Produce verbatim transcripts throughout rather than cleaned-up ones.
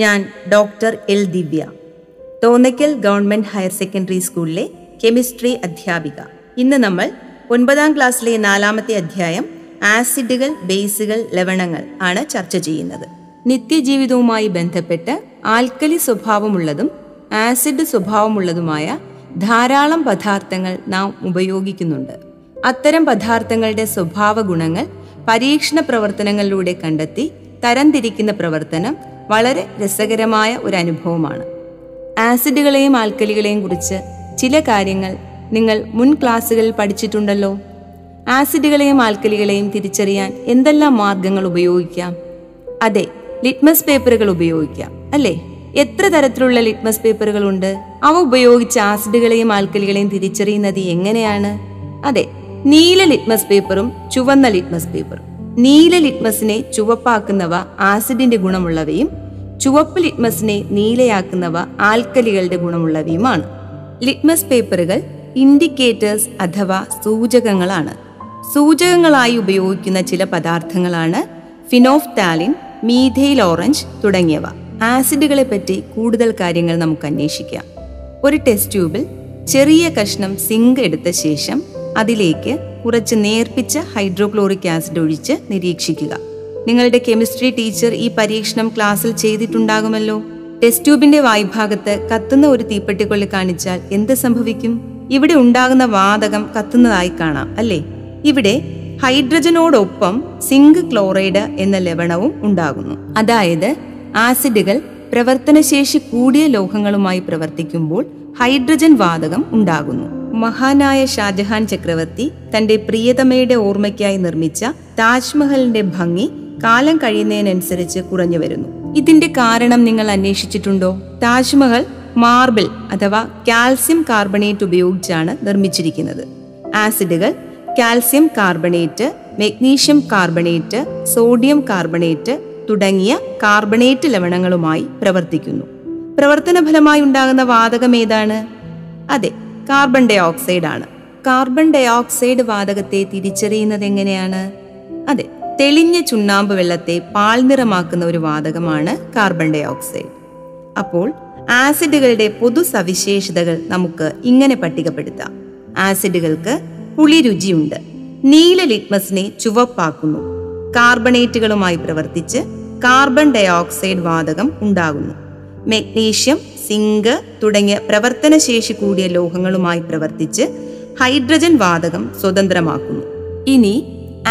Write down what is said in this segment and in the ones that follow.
ഞാൻ doctor L Divya, Thonnakkal government higher secondary സ്കൂളിലെ chemistry അധ്യാപിക. ഇന്ന് നമ്മൾ ഒൻപതാം ക്ലാസ്സിലെ നാലാമത്തെ അധ്യായം ആസിഡുകൾ, ബേസുകൾ, ലവണങ്ങൾ ആണ് ചർച്ച ചെയ്യുന്നത്. നിത്യജീവിതവുമായി ബന്ധപ്പെട്ട് ആൽക്കലി സ്വഭാവമുള്ളതും ആസിഡ് സ്വഭാവമുള്ളതുമായ ധാരാളം പദാർത്ഥങ്ങൾ നാം ഉപയോഗിക്കുന്നുണ്ട്. അത്തരം പദാർത്ഥങ്ങളുടെ സ്വഭാവ ഗുണങ്ങൾ പരീക്ഷണ പ്രവർത്തനങ്ങളിലൂടെ കണ്ടെത്തി തരംതിരിക്കുന്ന പ്രവർത്തനം വളരെ രസകരമായ ഒരു അനുഭവമാണ്. ആസിഡുകളെയും ആൽക്കലികളെയും കുറിച്ച് ചില കാര്യങ്ങൾ നിങ്ങൾ മുൻ ക്ലാസ്സുകളിൽ പഠിച്ചിട്ടുണ്ടല്ലോ. ആസിഡുകളെയും ആൽക്കലികളെയും തിരിച്ചറിയാൻ എന്തെല്ലാം മാർഗങ്ങൾ ഉപയോഗിക്കാം? അതെ, ലിറ്റ്മസ് പേപ്പറുകൾ ഉപയോഗിക്കാം അല്ലേ. എത്ര തരത്തിലുള്ള ലിറ്റ്മസ് പേപ്പറുകളുണ്ട്. അവ ഉപയോഗിച്ച് ആസിഡുകളെയും ആൽക്കലികളെയും തിരിച്ചറിയുന്നത് എങ്ങനെയാണ്? അതെ, നീല ലിറ്റ്മസ് പേപ്പറും ചുവന്ന ലിറ്റ്മസ് പേപ്പറും. നീല ലിറ്റ്മസിനെ ചുവപ്പാക്കുന്നവ ആസിഡിന്റെ ഗുണമുള്ളവയും ചുവപ്പ് ലിറ്റ്മസിനെ നീലയാക്കുന്നവ ആൽക്കലികളുടെ ഗുണമുള്ളവയുമാണ്. ലിറ്റ്മസ് പേപ്പറുകൾ ഇൻഡിക്കേറ്റേഴ്സ് അഥവാ സൂചകങ്ങളാണ്. സൂചകങ്ങളായി ഉപയോഗിക്കുന്ന ചില പദാർത്ഥങ്ങളാണ് ഫിനോഫ്താലിൻ, മീഥൈൽ ഓറഞ്ച് തുടങ്ങിയവ. ആസിഡുകളെ പറ്റി കൂടുതൽ കാര്യങ്ങൾ നമുക്ക് അന്വേഷിക്കാം. ഒരു ടെസ്റ്റ് ട്യൂബിൽ ചെറിയ കഷ്ണം സിങ്ക് എടുത്ത ശേഷം അതിലേക്ക് കുറച്ച് നേർപ്പിച്ച ഹൈഡ്രോക്ലോറിക് ആസിഡ് ഒഴിച്ച് നിരീക്ഷിക്കുക. നിങ്ങളുടെ കെമിസ്ട്രി ടീച്ചർ ഈ പരീക്ഷണം ക്ലാസ്സിൽ ചെയ്തിട്ടുണ്ടാകുമല്ലോ. ടെസ്റ്റ് ട്യൂബിന്റെ വായ്ഭാഗത്ത് കത്തുന്ന ഒരു തീപ്പെട്ടിക്കൊള്ളി കാണിച്ചാൽ എന്ത് സംഭവിക്കും? ഇവിടെ ഉണ്ടാകുന്ന വാതകം കത്തുന്നതായി കാണാം അല്ലേ. ഇവിടെ ഹൈഡ്രജനോടൊപ്പം സിങ്ക് ക്ലോറൈഡ് എന്ന ലവണവും ഉണ്ടാകുന്നു. അതായത് ആസിഡുകൾ പ്രവർത്തനശേഷി കൂടിയ ലോഹങ്ങളുമായി പ്രവർത്തിക്കുമ്പോൾ ഹൈഡ്രജൻ വാതകം ഉണ്ടാകുന്നു. മഹാനായ ഷാജഹാൻ ചക്രവർത്തി തന്റെ പ്രിയതമയുടെ ഓർമ്മയ്ക്കായി നിർമ്മിച്ച താജ്മഹലിന്റെ ഭംഗി കാലം കഴിയുന്നതിനനുസരിച്ച് കുറഞ്ഞു വരുന്നു. ഇതിന്റെ കാരണം നിങ്ങൾ അന്വേഷിച്ചിട്ടുണ്ടോ? താജ്മഹൽ മാർബിൾ അഥവാ കാൽസ്യം കാർബണേറ്റ് ഉപയോഗിച്ചാണ് നിർമ്മിച്ചിരിക്കുന്നത്. ആസിഡുകൾ calcium carbonate, magnesium carbonate, sodium carbonate തുടങ്ങിയ കാർബണേറ്റ് ലവണങ്ങളുമായി പ്രവർത്തിക്കുന്നു. പ്രവർത്തന ഫലമായി ഉണ്ടാകുന്ന വാതകം ഏതാണ്? അതെ, കാർബൺ ഡൈ ഓക്സൈഡ് ആണ്. കാർബൺ ഡൈ ഓക്സൈഡ് വാതകത്തെ തിരിച്ചറിയുന്നത് എങ്ങനെയാണ്? അതെ, തെളിഞ്ഞ ചുണ്ണാമ്പ് വെള്ളത്തെ പാൽനിറമാക്കുന്ന ഒരു വാതകമാണ് കാർബൺ ഡൈ ഓക്സൈഡ്. അപ്പോൾ ആസിഡുകളുടെ പൊതു സവിശേഷതകൾ നമുക്ക് ഇങ്ങനെ പട്ടികപ്പെടുത്താം. ആസിഡുകൾക്ക് പുളി രുചിയുണ്ട്. നീല ലിറ്റ്മസിനെ ചുവപ്പാക്കുന്നു. കാർബണേറ്റുകളുമായി പ്രവർത്തിച്ച് കാർബൺ ഡൈ ഓക്സൈഡ് വാതകം ഉണ്ടാകുന്നു. മഗ്നീഷ്യം, സിങ്ക് തുടങ്ങിയ പ്രവർത്തനശേഷി കൂടിയ ലോഹങ്ങളുമായി പ്രവർത്തിച്ച് ഹൈഡ്രജൻ വാതകം സ്വതന്ത്രമാക്കുന്നു. ഇനി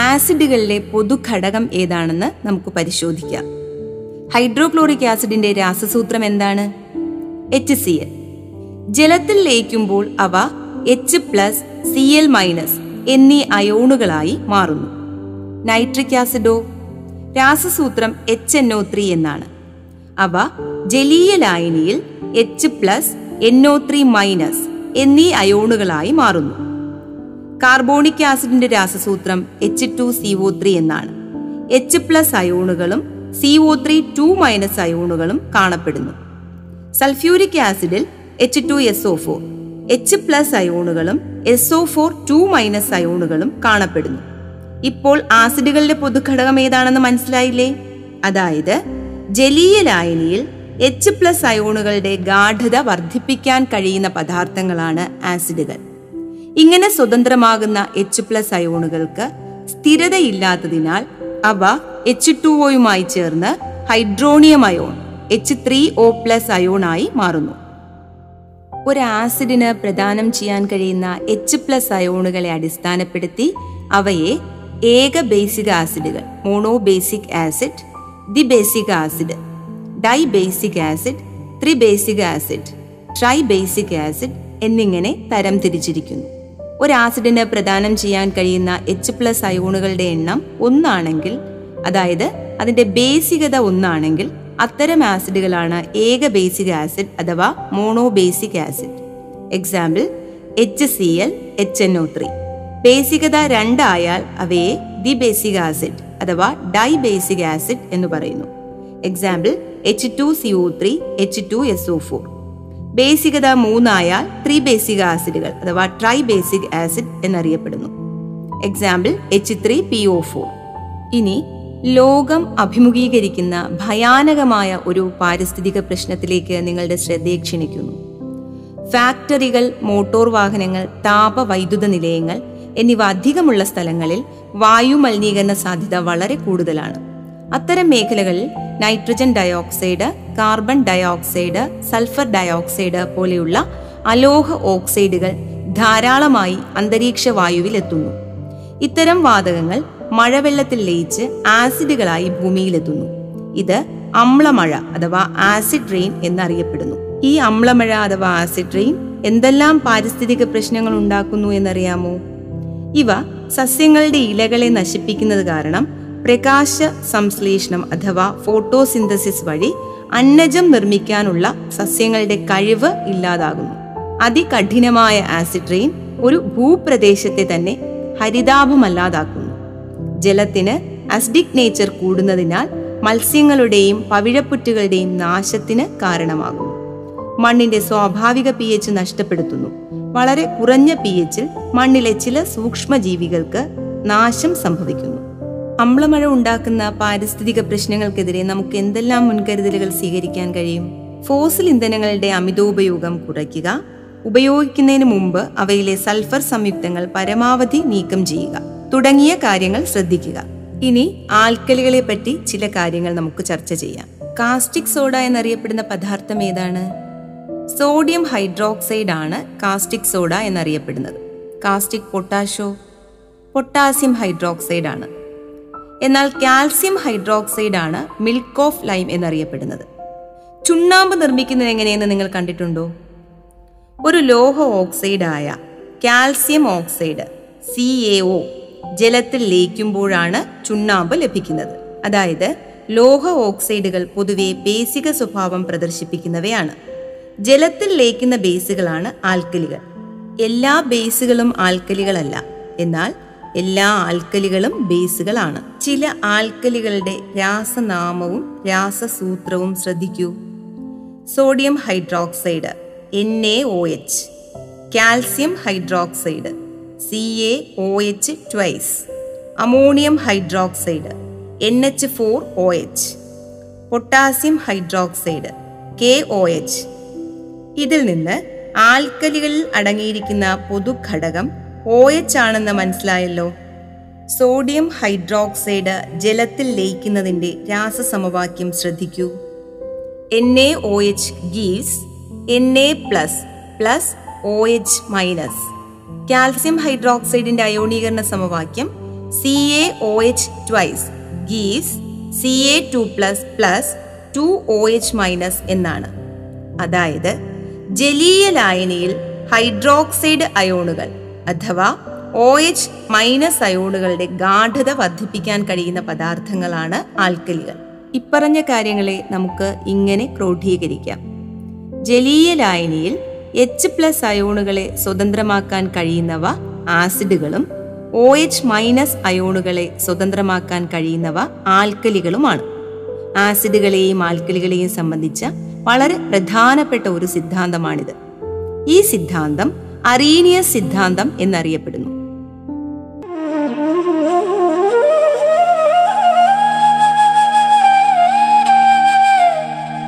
ആസിഡുകളിലെ പൊതുഘടകം ഏതാണെന്ന് നമുക്ക് പരിശോധിക്കാം. ഹൈഡ്രോക്ലോറിക് ആസിഡിന്റെ രാസസൂത്രം എന്താണ്? H C L. ജലത്തിൽ ലയിക്കുമ്പോൾ അവ H plus C L minus എന്നീ അയോണുകളായി മാറുന്നു. നൈട്രിക് ആസിഡോ രാസസൂത്രം എച്ച് എൻ ഒ ത്രീ എന്നാണ്. അവ ജലീയ ലായനിയിൽ H plus N O three minus എന്നീ അയോണുകളായി മാറുന്നു. കാർബോണിക് ആസിഡിന്റെ രാസസൂത്രം H two C O three എന്നാണ്. എച്ച് പ്ലസ് അയോണുകളും C O three two minus അയോണുകളും കാണപ്പെടുന്നു. സൾഫ്യൂരിക് ആസിഡിൽ H two S O four, H plus അയോണുകളും S O four two minus അയോണുകളും കാണപ്പെടുന്നു. ഇപ്പോൾ ആസിഡുകളുടെ പൊതുഘടകം ഏതാണെന്ന് മനസ്സിലായില്ലേ? അതായത് ജലീയ ലായനിയിൽ എച്ച് പ്ലസ് അയോണുകളുടെ ഗാഢത വർദ്ധിപ്പിക്കാൻ കഴിയുന്ന പദാർത്ഥങ്ങളാണ് ആസിഡുകൾ. ഇങ്ങനെ സ്വതന്ത്രമാകുന്ന എച്ച് പ്ലസ് അയോണുകൾക്ക് സ്ഥിരതയില്ലാത്തതിനാൽ അവ എച്ച് ടു ഒയുമായി ചേർന്ന് hydronium ion H three O plus അയോണായി മാറുന്നു. ഒരു ആസിഡിന് പ്രദാനം ചെയ്യാൻ കഴിയുന്ന എച്ച് പ്ലസ് അയോണുകളെ അടിസ്ഥാനപ്പെടുത്തി അവയെ ഏക ബേസിക് ആസിഡുകൾ, monobasic acid, the basic acid, dibasic acid, three basic acid, tribasic acid എന്നിങ്ങനെ തരം തിരിച്ചിരിക്കുന്നു. ഒരു ആസിഡിന് പ്രദാനം ചെയ്യാൻ കഴിയുന്ന എച്ച് പ്ലസ് അയോണുകളുടെ എണ്ണം ഒന്നാണെങ്കിൽ, അതായത് അതിന്റെ ബേസികത ഒന്നാണെങ്കിൽ അത്തരം ആസിഡുകളാണ് ഏക ബേസിക് ആസിഡ് അഥവാ monobasic acid. Example H C L, H N O three. ബേസികത രണ്ടായാൽ അവയെ ദി ബേസിക് ആസിഡ് അഥവാ ഡൈ ബേസിക് ആസിഡ് എന്ന് പറയുന്നു. Example H two C O three, H two S O four. ബേസികത മൂന്നായാൽ ത്രീ ബേസിക് ആസിഡുകൾ അഥവാ ട്രൈ ബേസിക് ആസിഡ് എന്നറിയപ്പെടുന്നു. Example H three P O four. ഇനി ലോകം അഭിമുഖീകരിക്കുന്ന ഭയാനകമായ ഒരു പാരിസ്ഥിതിക പ്രശ്നത്തിലേക്ക് നിങ്ങളുടെ ശ്രദ്ധയെ ക്ഷണിക്കുന്നു. ഫാക്ടറികൾ, മോട്ടോർ വാഹനങ്ങൾ, താപവൈദ്യുത നിലയങ്ങൾ എന്നിവ അധികമുള്ള സ്ഥലങ്ങളിൽ വായു മലിനീകരണ സാധ്യത വളരെ കൂടുതലാണ്. അത്തരം മേഖലകളിൽ nitrogen dioxide, carbon dioxide, sulphur dioxide പോലെയുള്ള അലോഹ ഓക്സൈഡുകൾ ധാരാളമായി അന്തരീക്ഷ വായുവിലെത്തുന്നു. ഇത്തരം വാതകങ്ങൾ മഴവെള്ളത്തിൽ ലയിച്ച് ആസിഡുകളായി ഭൂമിയിലെത്തുന്നു. ഇത് അമ്ലമഴ അഥവാ ആസിഡ് റെയിൻ എന്നറിയപ്പെടുന്നു. ഈ അമ്ലമഴ അഥവാ ആസിഡ് റെയിൻ എന്തെല്ലാം പാരിസ്ഥിതിക പ്രശ്നങ്ങൾ ഉണ്ടാക്കുന്നു എന്നറിയാമോ? ഇവ സസ്യങ്ങളുടെ ഇലകളെ നശിപ്പിക്കുന്നത് കാരണം പ്രകാശ സംശ്ലേഷണം അഥവാ ഫോട്ടോസിന്തസിസ് വഴി അന്നജം നിർമ്മിക്കാനുള്ള സസ്യങ്ങളുടെ കഴിവ് ഇല്ലാതാകുന്നു. അതികഠിനമായ ആസിഡ് റെയിൻ ഒരു ഭൂപ്രദേശത്തെ തന്നെ ഹരിതാഭമല്ലാതാക്കുന്നു. ജലത്തിന് അസിഡിക് നേച്ചർ കൂടുന്നതിനാൽ മത്സ്യങ്ങളുടെയും പവിഴപ്പുറ്റുകളുടെയും നാശത്തിന് കാരണമാകുന്നു. മണ്ണിന്റെ സ്വാഭാവിക പി എച്ച് നഷ്ടപ്പെടുത്തുന്നു. വളരെ കുറഞ്ഞ പി എച്ചിൽ മണ്ണിലെ ചില സൂക്ഷ്മജീവികൾക്ക് നാശം സംഭവിക്കുന്നു. അമ്ലമഴ ഉണ്ടാക്കുന്ന പാരിസ്ഥിതിക പ്രശ്നങ്ങൾക്കെതിരെ നമുക്ക് എന്തെല്ലാം മുൻകരുതലുകൾ സ്വീകരിക്കാൻ കഴിയും? ഫോസിൽ ഇന്ധനങ്ങളുടെ അമിതോപയോഗം കുറയ്ക്കുക. ഉപയോഗിക്കുന്നതിന് മുമ്പ് അവയിലെ സൾഫർ സംയുക്തങ്ങൾ പരമാവധി നീക്കം ചെയ്യുക തുടങ്ങിയ കാര്യങ്ങൾ ശ്രദ്ധിക്കുക. ഇനി ആൽക്കലികളെ പറ്റി ചില കാര്യങ്ങൾ നമുക്ക് ചർച്ച ചെയ്യാം. കാസ്റ്റിക് സോഡ എന്നറിയപ്പെടുന്ന പദാർത്ഥം ഏതാണ്? സോഡിയം ഹൈഡ്രോക്സൈഡ് ആണ് കാസ്റ്റിക് സോഡ എന്നറിയപ്പെടുന്നത്. കാസ്റ്റിക് പൊട്ടാഷോ? പൊട്ടാസ്യം ഹൈഡ്രോക്സൈഡ് ആണ്. എന്നാൽ കാൽസ്യം ഹൈഡ്രോക്സൈഡ് ആണ് മിൽക്ക് ഓഫ് ലൈം എന്നറിയപ്പെടുന്നത്. ചുണ്ണാമ്പ് നിർമ്മിക്കുന്നത് എങ്ങനെയെന്ന് നിങ്ങൾ കണ്ടിട്ടുണ്ടോ? ഒരു ലോഹ ഓക്സൈഡായ calcium oxide C A O ജലത്തിൽ ലയിക്കുമ്പോഴാണ് ചുണ്ണാമ്പ് ലഭിക്കുന്നത്. അതായത് ലോഹ ഓക്സൈഡുകൾ പൊതുവെ ബേസിക സ്വഭാവം പ്രദർശിപ്പിക്കുന്നവയാണ്. ജലത്തിൽ ലയിക്കുന്ന ബേസുകളാണ് ആൽക്കലികൾ. എല്ലാ ബേസുകളും ആൽക്കലികളല്ല, എന്നാൽ എല്ലാ ആൽക്കലികളും ബേസുകളാണ്. ചില ആൽക്കലികളുടെ രാസനാമവും രാസസൂത്രവും ശ്രദ്ധിക്കൂ. Sodium hydroxide N A O H, calcium hydroxide C A O H twice, ammonium hydroxide N H four O H, potassium hydroxide K O H. ഇതിൽ നിന്ന് ആൽക്കലികളിൽ അടങ്ങിയിരിക്കുന്ന പൊതുഘടകം ഒ എച്ച് ആണെന്ന് മനസ്സിലായല്ലോ. സോഡിയം ഹൈഡ്രോക്സൈഡ് ജലത്തിൽ ലയിക്കുന്നതിൻ്റെ രാസസമവാക്യം ശ്രദ്ധിക്കൂ. N A O H gives N A plus plus O H minus. Calcium ഹൈഡ്രോക്സൈഡിന്റെ അയോണീകരണ സമവാക്യം C A O H twice gives C A two plus plus two O H minus എന്നാണ്. അതായത് ജലീയ ലായനിയിൽ ഹൈഡ്രോക്സൈഡ് അയോണുകൾ അഥവാ ഒ എച്ച് മൈനസ് അയോണുകളുടെ ഗാഢത വർദ്ധിപ്പിക്കാൻ കഴിയുന്ന പദാർത്ഥങ്ങളാണ് ആൽക്കലികൾ. ഇപ്പറഞ്ഞ കാര്യങ്ങളെ നമുക്ക് ഇങ്ങനെ ക്രോഡീകരിക്കാം. ജലീയ ലായനിയിൽ എച്ച് പ്ലസ് അയോണുകളെ സ്വതന്ത്രമാക്കാൻ കഴിയുന്നവ ആസിഡുകളും ഒ എച്ച് മൈനസ് അയോണുകളെ സ്വതന്ത്രമാക്കാൻ കഴിയുന്നവ ആൽക്കലികളുമാണ്. ആസിഡുകളെയും ആൽക്കലികളെയും സംബന്ധിച്ച വളരെ പ്രധാനപ്പെട്ട ഒരു സിദ്ധാന്തമാണിത്. ഈ സിദ്ധാന്തം അറീനിയസ് സിദ്ധാന്തം എന്നറിയപ്പെടുന്നു.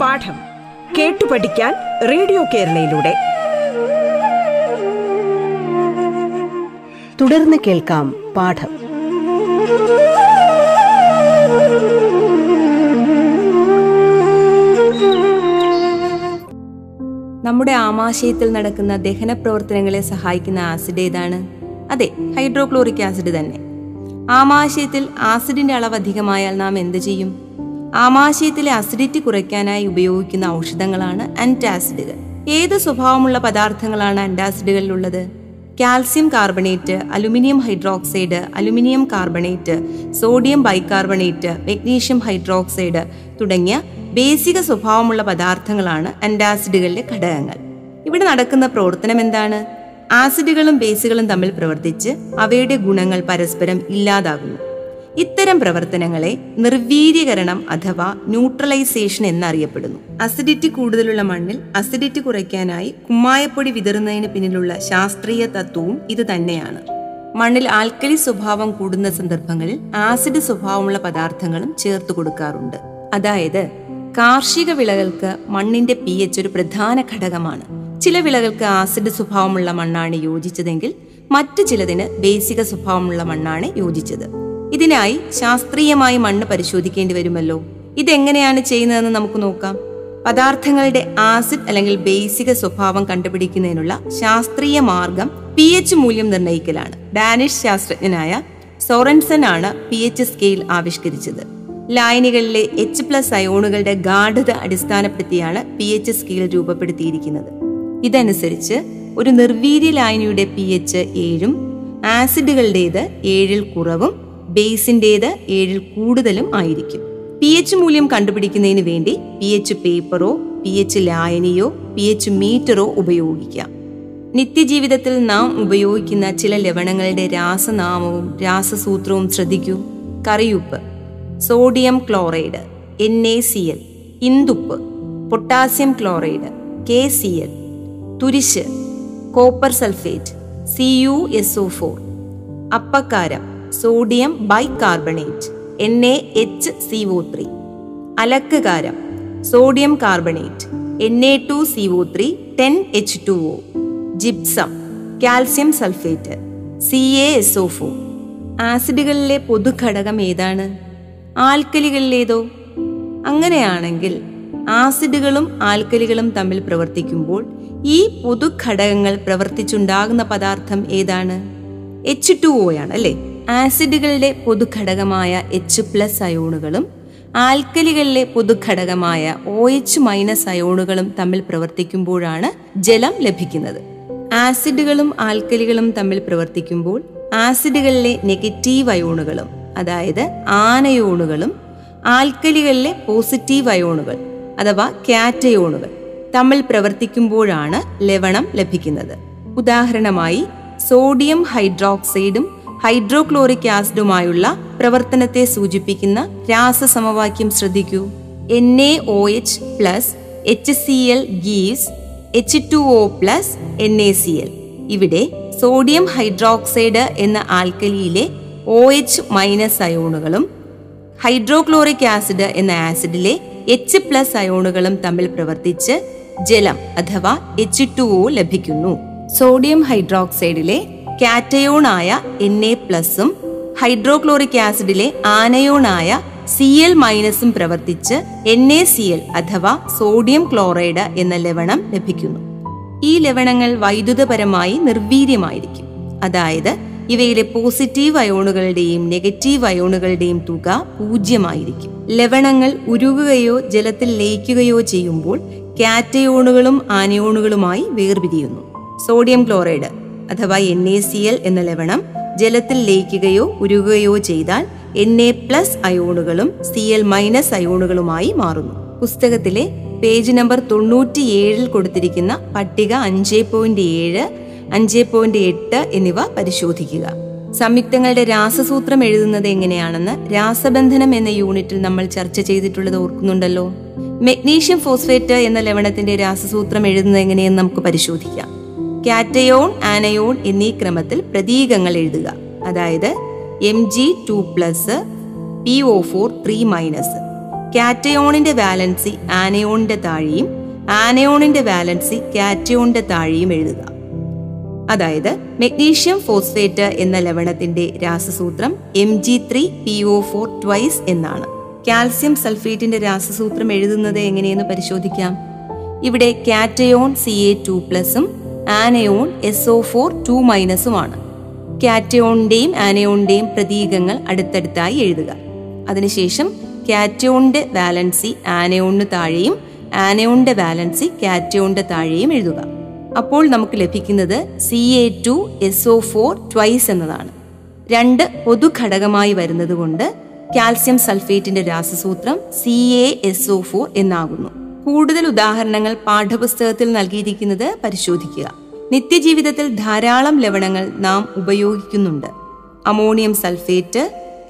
പാഠം കേട്ടു പഠിക്കാൻ റേഡിയോ കേരളയിലൂടെ. തുടർന്ന് കേൾക്കാം പാഠം. നമ്മുടെ ആമാശയത്തിൽ നടക്കുന്ന ദഹന പ്രവർത്തനങ്ങളെ സഹായിക്കുന്ന ആസിഡ് ഏതാണ്? അതെ, ഹൈഡ്രോക്ലോറിക് ആസിഡ് തന്നെ. ആമാശയത്തിൽ ആസിഡിന്റെ അളവ് അധികമായാൽ നാം എന്ത് ചെയ്യും? ആമാശയത്തിലെ അസിഡിറ്റി കുറയ്ക്കാനായി ഉപയോഗിക്കുന്ന ഔഷധങ്ങളാണ് ആന്റാസിഡുകൾ. ഏത് സ്വഭാവമുള്ള പദാർത്ഥങ്ങളാണ് ആന്റാസിഡുകളിലുള്ളത്? Calcium carbonate, aluminium hydroxide, aluminium carbonate, sodium bicarbonate, magnesium hydroxide തുടങ്ങിയ ബേസിക സ്വഭാവമുള്ള പദാർത്ഥങ്ങളാണ് ആന്റാസിഡുകളിലെ ഘടകങ്ങൾ. ഇവിടെ നടക്കുന്ന പ്രവർത്തനം എന്താണ്? ആസിഡുകളും ബേസുകളും തമ്മിൽ പ്രവർത്തിച്ച് അവയുടെ ഗുണങ്ങൾ പരസ്പരം ഇല്ലാതാകുന്നു. ഇത്തരം പ്രവർത്തനങ്ങളെ നിർവീര്യകരണം അഥവാ ന്യൂട്രലൈസേഷൻ എന്നറിയപ്പെടുന്നു. അസിഡിറ്റി കൂടുതലുള്ള മണ്ണിൽ അസിഡിറ്റി കുറയ്ക്കാനായി കുമ്മായപ്പൊടി വിതറുന്നതിന് പിന്നിലുള്ള ശാസ്ത്രീയ തത്വവും ഇത് തന്നെയാണ്. മണ്ണിൽ ആൽക്കലി സ്വഭാവം കൂടുന്ന സന്ദർഭങ്ങളിൽ ആസിഡ് സ്വഭാവമുള്ള പദാർത്ഥങ്ങളും ചേർത്ത് കൊടുക്കാറുണ്ട്. അതായത് കാർഷിക വിളകൾക്ക് മണ്ണിന്റെ പി എച്ച് ഒരു പ്രധാന ഘടകമാണ്. ചില വിളകൾക്ക് ആസിഡ് സ്വഭാവമുള്ള മണ്ണാണ് യോജിച്ചതെങ്കിൽ മറ്റു ചിലതിന് ബേസിക സ്വഭാവമുള്ള മണ്ണാണ് യോജിച്ചത്. ഇതിനായി ശാസ്ത്രീയമായി മണ്ണ് പരിശോധിക്കേണ്ടി വരുമല്ലോ. ഇതെങ്ങനെയാണ് ചെയ്യുന്നതെന്ന് നമുക്ക് നോക്കാം. പദാർത്ഥങ്ങളുടെ ആസിഡ് അല്ലെങ്കിൽ ബേസിക സ്വഭാവം കണ്ടുപിടിക്കുന്നതിനുള്ള ശാസ്ത്രീയ മാർഗം പി എച്ച് മൂല്യം നിർണ്ണയിക്കലാണ്. ഡാനിഷ് ശാസ്ത്രജ്ഞനായ സോറൻസൻ ആണ് പി എച്ച് സ്കെയിൽ ആവിഷ്കരിച്ചത്. ലായനികളിലെ എച്ച് പ്ലസ് അയോണുകളുടെ ഗാഢത അടിസ്ഥാനപ്പെടുത്തിയാണ് പി എച്ച് സ്കെയിൽ രൂപപ്പെടുത്തിയിരിക്കുന്നത്. ഇതനുസരിച്ച് ഒരു നിർവീര്യ ലായനിയുടെ പി എച്ച് ഏഴും ആസിഡുകളുടേത് ഏഴിൽ കുറവും ബേസിൻ്റേത് ഏഴിൽ കൂടുതലും ആയിരിക്കും. പി എച്ച് മൂല്യം കണ്ടുപിടിക്കുന്നതിന് വേണ്ടി പി എച്ച് പേപ്പറോ പി എച്ച് ലായനിയോ പി എച്ച് മീറ്ററോ ഉപയോഗിക്കാം. നിത്യജീവിതത്തിൽ നാം ഉപയോഗിക്കുന്ന ചില ലവണങ്ങളുടെ രാസനാമവും രാസസൂത്രവും ശ്രദ്ധിക്കൂ. കറിയുപ്പ്, sodium chloride N A C L, ഇന്ദുപ്പ്, potassium chloride K C L, തുരിശ്, copper sulphate C U S O four, അപ്പക്കാരം sodium bicarbonate N A H C O three, അലക്കുകാരം sodium carbonate N A two C O three ten H two O, gypsum calcium sulphate C A S O four. ആസിഡുകളിലെ പൊതുഘടകം ഏതാണ്? ആൽക്കലികളിലേതോ? അങ്ങനെയാണെങ്കിൽ ആസിഡുകളും ആൽക്കലികളും തമ്മിൽ പ്രവർത്തിക്കുമ്പോൾ ഈ പൊതുഘടകങ്ങൾ പ്രവർത്തിച്ചുണ്ടാകുന്ന പദാർത്ഥം ഏതാണ്? എച്ച് ടു ഒ ആണ് അല്ലേ. ആസിഡുകളുടെ പൊതുഘടകമായ എച്ച് പ്ലസ് അയോണുകളും ആൽക്കലികളിലെ പൊതുഘടകമായ ഒ എച്ച് മൈനസ് അയോണുകളും തമ്മിൽ പ്രവർത്തിക്കുമ്പോഴാണ് ജലം ലഭിക്കുന്നത്. ആസിഡുകളും ആൽക്കലികളും തമ്മിൽ പ്രവർത്തിക്കുമ്പോൾ ആസിഡുകളിലെ നെഗറ്റീവ് അയോണുകളും അതായത് ആനയോണുകളും ആൽക്കലികളിലെ പോസിറ്റീവ് അയോണുകൾ അഥവാ കാറ്റയോണുകൾ തമ്മിൽ പ്രവർത്തിക്കുമ്പോഴാണ് ലവണം ലഭിക്കുന്നത്. ഉദാഹരണമായി സോഡിയം ഹൈഡ്രോക്സൈഡും ഹൈഡ്രോക്ലോറിക് ആസിഡുമായുള്ള പ്രവർത്തനത്തെ സൂചിപ്പിക്കുന്ന രാസസമവാക്യം ശ്രദ്ധിക്കൂ. N A O H plus H C L gives H two O plus N A C L. ഇവിടെ സോഡിയം ഹൈഡ്രോക്സൈഡ് എന്ന ആൽക്കലിയിലെ ഒ എച്ച് മൈനസ് അയോണുകളും ഹൈഡ്രോക്ലോറിക് ആസിഡ് എന്ന ആസിഡിലെ എച്ച് പ്ലസ് അയോണുകളും തമ്മിൽ പ്രവർത്തിച്ച് ജലം അഥവാ എച്ച് ടു ഒ ലഭിക്കുന്നു. സോഡിയം ഹൈഡ്രോക്സൈഡിലെ കാറ്റയോണായ എൻ എ പ്ലസും ഹൈഡ്രോക്ലോറിക് ആസിഡിലെ ആനയോണായ സി എൽ മൈനസും പ്രവർത്തിച്ച് എൻ എ സി എൽ അഥവാ സോഡിയം ക്ലോറൈഡ് എന്ന ലവണം ലഭിക്കുന്നു. ഈ ലവണങ്ങൾ വൈദ്യുതപരമായി നിർവീര്യമായിരിക്കും. അതായത് ഇവയിലെ പോസിറ്റീവ് അയോണുകളുടെയും നെഗറ്റീവ് അയോണുകളുടെയും തുക പൂജ്യമായിരിക്കും. ലവണങ്ങൾ ഉരുകുകയോ ജലത്തിൽ ലയിക്കുകയോ ചെയ്യുമ്പോൾ കാറ്റയോണുകളും ആനയോണുകളുമായി വേർപിരിയുന്നു. സോഡിയം ക്ലോറൈഡ് അഥവാ എൻ എ സി എൽ എന്ന ലവണം ജലത്തിൽ ലയിക്കുകയോ ഉരുകുകയോ ചെയ്താൽ എൻ എ പ്ലസ് അയോണുകളും സി എൽ മൈനസ് അയോണുകളുമായി മാറുന്നു. പുസ്തകത്തിലെ പേജ് നമ്പർ തൊണ്ണൂറ്റി ഏഴിൽ കൊടുത്തിരിക്കുന്ന പട്ടിക അഞ്ച് പോയിന്റ് ഏഴ് അഞ്ച് പോയിന്റ് എട്ട് എന്നിവ പരിശോധിക്കുക. സംയുക്തങ്ങളുടെ രാസസൂത്രം എഴുതുന്നത് എങ്ങനെയാണെന്ന് രാസബന്ധനം എന്ന യൂണിറ്റിൽ നമ്മൾ ചർച്ച ചെയ്തിട്ടുള്ളത് ഓർക്കുന്നുണ്ടല്ലോ. മെഗ്നീഷ്യം ഫോസ്ഫേറ്റ് എന്ന ലവണത്തിന്റെ രാസസൂത്രം എഴുതുന്നത് എങ്ങനെയെന്ന് നമുക്ക് പരിശോധിക്കാം. കാറ്റയോൺ, ആനയോൺ എന്നീ ക്രമത്തിൽ പ്രതീകങ്ങൾ എഴുതുക. അതായത് M G two plus P O four three minus. കാറ്റയോണിന്റെ വാലൻസി ആനയോണിന്റെ താഴെയും ആനയോണിന്റെ വാലൻസി കാറ്റയോണിന്റെ താഴെയും എഴുതുക. അതായത് മെഗ്നീഷ്യം ഫോസ്ഫേറ്റ് എന്ന ലവണത്തിന്റെ രാസസൂത്രം M G three P O four twice എന്നാണ്. കാൽസ്യം സൾഫേറ്റിന്റെ രാസസൂത്രം എഴുതുന്നത് എങ്ങനെയെന്ന് പരിശോധിക്കാം. ഇവിടെ കാറ്റയോൺ സി എ ടു പ്ലസും anion S O four two മൈനസുമാണ്. കാറ്റയോണിന്റെയും ആനയോണിന്റെയും പ്രതീകങ്ങൾ അടുത്തടുത്തായി എഴുതുക. അതിനുശേഷം കാറ്റയോണിന്റെ വാലൻസി ആനയോണിന് താഴെയും ആനയോണിന്റെ വാലൻസി കാറ്റയോണിന്റെ താഴെയും എഴുതുക. അപ്പോൾ നമുക്ക് ലഭിക്കുന്നത് C A two S O four twice എന്നതാണ്. രണ്ട് പൊതുഘടകമായി വരുന്നത് കൊണ്ട് കാൽസ്യം സൾഫേറ്റിന്റെ രാസസൂത്രം C A S O four എന്നാകുന്നു. കൂടുതൽ ഉദാഹരണങ്ങൾ പാഠപുസ്തകത്തിൽ നൽകിയിരിക്കുന്നത് പരിശോധിക്കുക. നിത്യജീവിതത്തിൽ ധാരാളം ലവണങ്ങൾ നാം ഉപയോഗിക്കുന്നുണ്ട്. Ammonium sulphate,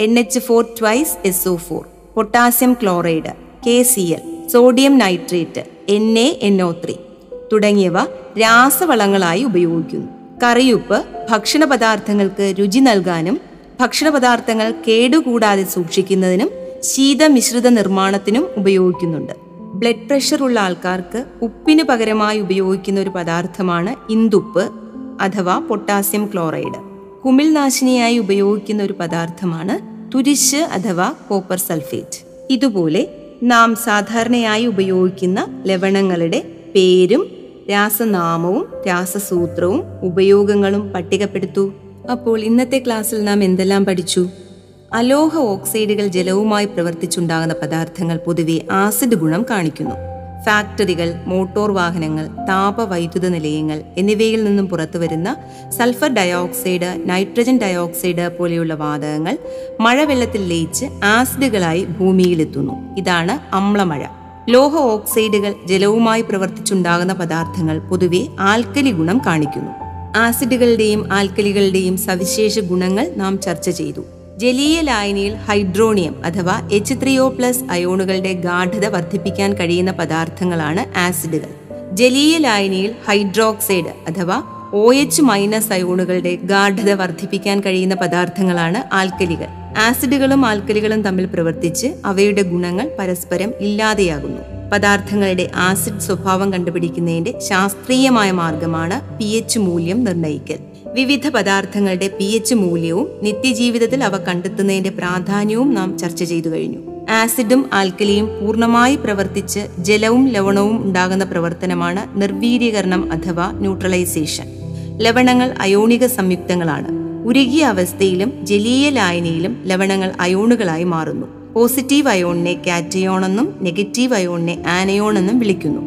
N H four twice S O four, potassium chloride, K C L, sodium nitrate, N A N O three തുടങ്ങിയവ രാസവളങ്ങളായി ഉപയോഗിക്കുന്നു. കറിയുപ്പ് ഭക്ഷണ പദാർത്ഥങ്ങൾക്ക് രുചി നൽകാനും ഭക്ഷണ പദാർത്ഥങ്ങൾ കേടുകൂടാതെ സൂക്ഷിക്കുന്നതിനും ശീതമിശ്രിത നിർമ്മാണത്തിനും ഉപയോഗിക്കുന്നുണ്ട്. ബ്ലഡ് പ്രഷർ ഉള്ള ആൾക്കാർക്ക് ഉപ്പിന് പകരമായി ഉപയോഗിക്കുന്ന ഒരു പദാർത്ഥമാണ് ഇന്ദുപ്പ് അഥവാ പൊട്ടാസ്യം ക്ലോറൈഡ്. കുമിൾനാശിനിയായി ഉപയോഗിക്കുന്ന ഒരു പദാർത്ഥമാണ് തുരിശ് അഥവാ കോപ്പർ സൾഫേറ്റ്. ഇതുപോലെ നാം സാധാരണയായി ഉപയോഗിക്കുന്ന ലവണങ്ങളുടെ പേരും രാസനാമവും രാസസൂത്രവും ഉപയോഗങ്ങളും പട്ടികപ്പെടുത്തു. അപ്പോൾ ഇന്നത്തെ ക്ലാസ്സിൽ നാം എന്തെല്ലാം പഠിച്ചു? അലോഹ ഓക്സൈഡുകൾ ജലവുമായി പ്രവർത്തിച്ചുണ്ടാകുന്ന പദാർത്ഥങ്ങൾ പൊതുവെ ആസിഡ് ഗുണം കാണിക്കുന്നു. ഫാക്ടറികൾ, മോട്ടോർ വാഹനങ്ങൾ, താപവൈദ്യുത നിലയങ്ങൾ എന്നിവയിൽ നിന്നും പുറത്തുവരുന്ന സൾഫർ ഡയോക്സൈഡ്, നൈട്രജൻ ഡയോക്സൈഡ് പോലെയുള്ള വാതകങ്ങൾ മഴവെള്ളത്തിൽ ലയിച്ച് ആസിഡുകളായി ഭൂമിയിലെത്തുന്നു. ഇതാണ് അമ്ലമഴ. ലോഹ ഓക്സൈഡുകൾ ജലവുമായി പ്രവർത്തിച്ചുണ്ടാകുന്ന പദാർത്ഥങ്ങൾ പൊതുവെ ആൽക്കലി ഗുണം കാണിക്കുന്നു. ആസിഡുകളുടെയും ആൽക്കലികളുടെയും സവിശേഷ ഗുണങ്ങൾ നാം ചർച്ച ചെയ്തു. ജലീയ ലായനിയിൽ ഹൈഡ്രോണിയം അഥവാ എച്ച് ത്രീ ഒ പ്ലസ് അയോണുകളുടെ ഗാഢത വർദ്ധിപ്പിക്കാൻ കഴിയുന്ന പദാർത്ഥങ്ങളാണ് ആസിഡുകൾ. ജലീയ ലായനിയിൽ ഹൈഡ്രോക്സൈഡ് അഥവാ ഒ എച്ച് മൈനസ് അയോണുകളുടെ ഗാഢത വർദ്ധിപ്പിക്കാൻ കഴിയുന്ന പദാർത്ഥങ്ങളാണ് ആൽക്കലികൾ. ആസിഡുകളും ആൽക്കലികളും തമ്മിൽ പ്രവർത്തിച്ച് അവയുടെ ഗുണങ്ങൾ പരസ്പരം ഇല്ലാതെയാകുന്നു. പദാർത്ഥങ്ങളുടെ ആസിഡ് സ്വഭാവം കണ്ടുപിടിക്കുന്നതിന്റെ ശാസ്ത്രീയമായ മാർഗമാണ് പി എച്ച് മൂല്യം നിർണ്ണയിക്കൽ. വിവിധ പദാർത്ഥങ്ങളുടെ പി എച്ച് മൂല്യവും നിത്യജീവിതത്തിൽ അവ കണ്ടെത്തുന്നതിന്റെ പ്രാധാന്യവും നാം ചർച്ച ചെയ്തു കഴിഞ്ഞു. ആസിഡും ആൽക്കലിയും പൂർണ്ണമായി പ്രവർത്തിച്ച് ജലവും ലവണവും ഉണ്ടാകുന്ന പ്രവർത്തനമാണ് നിർവീര്യീകരണം അഥവാ ന്യൂട്രലൈസേഷൻ. ലവണങ്ങൾ അയോണിക സംയുക്തങ്ങളാണ്. ഉരുകിയ അവസ്ഥയിലും ജലീയ ലായനിയിലും ലവണങ്ങൾ അയോണുകളായി മാറുന്നു. പോസിറ്റീവ് അയോണിനെ കാറ്റയോണെന്നും നെഗറ്റീവ് അയോണിനെ ആനയോണെന്നും വിളിക്കുന്നു.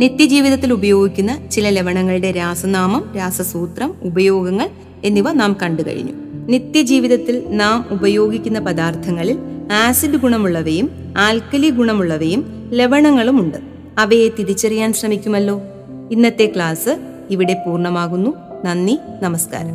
നിത്യജീവിതത്തിൽ ഉപയോഗിക്കുന്ന ചില ലവണങ്ങളുടെ രാസനാമം, രാസസൂത്രം, ഉപയോഗങ്ങൾ എന്നിവ നാം കണ്ടു കഴിഞ്ഞു. നിത്യജീവിതത്തിൽ നാം ഉപയോഗിക്കുന്ന പദാർത്ഥങ്ങളിൽ ആസിഡ് ഗുണമുള്ളവയും ആൽക്കലി ഗുണമുള്ളവയും ലവണങ്ങളും ഉണ്ട്. അവയെ തിരിച്ചറിയാൻ ശ്രമിക്കുമല്ലോ. ഇന്നത്തെ ക്ലാസ് ഇവിടെ പൂർണ്ണമാകുന്നു. നന്ദി, നമസ്കാരം.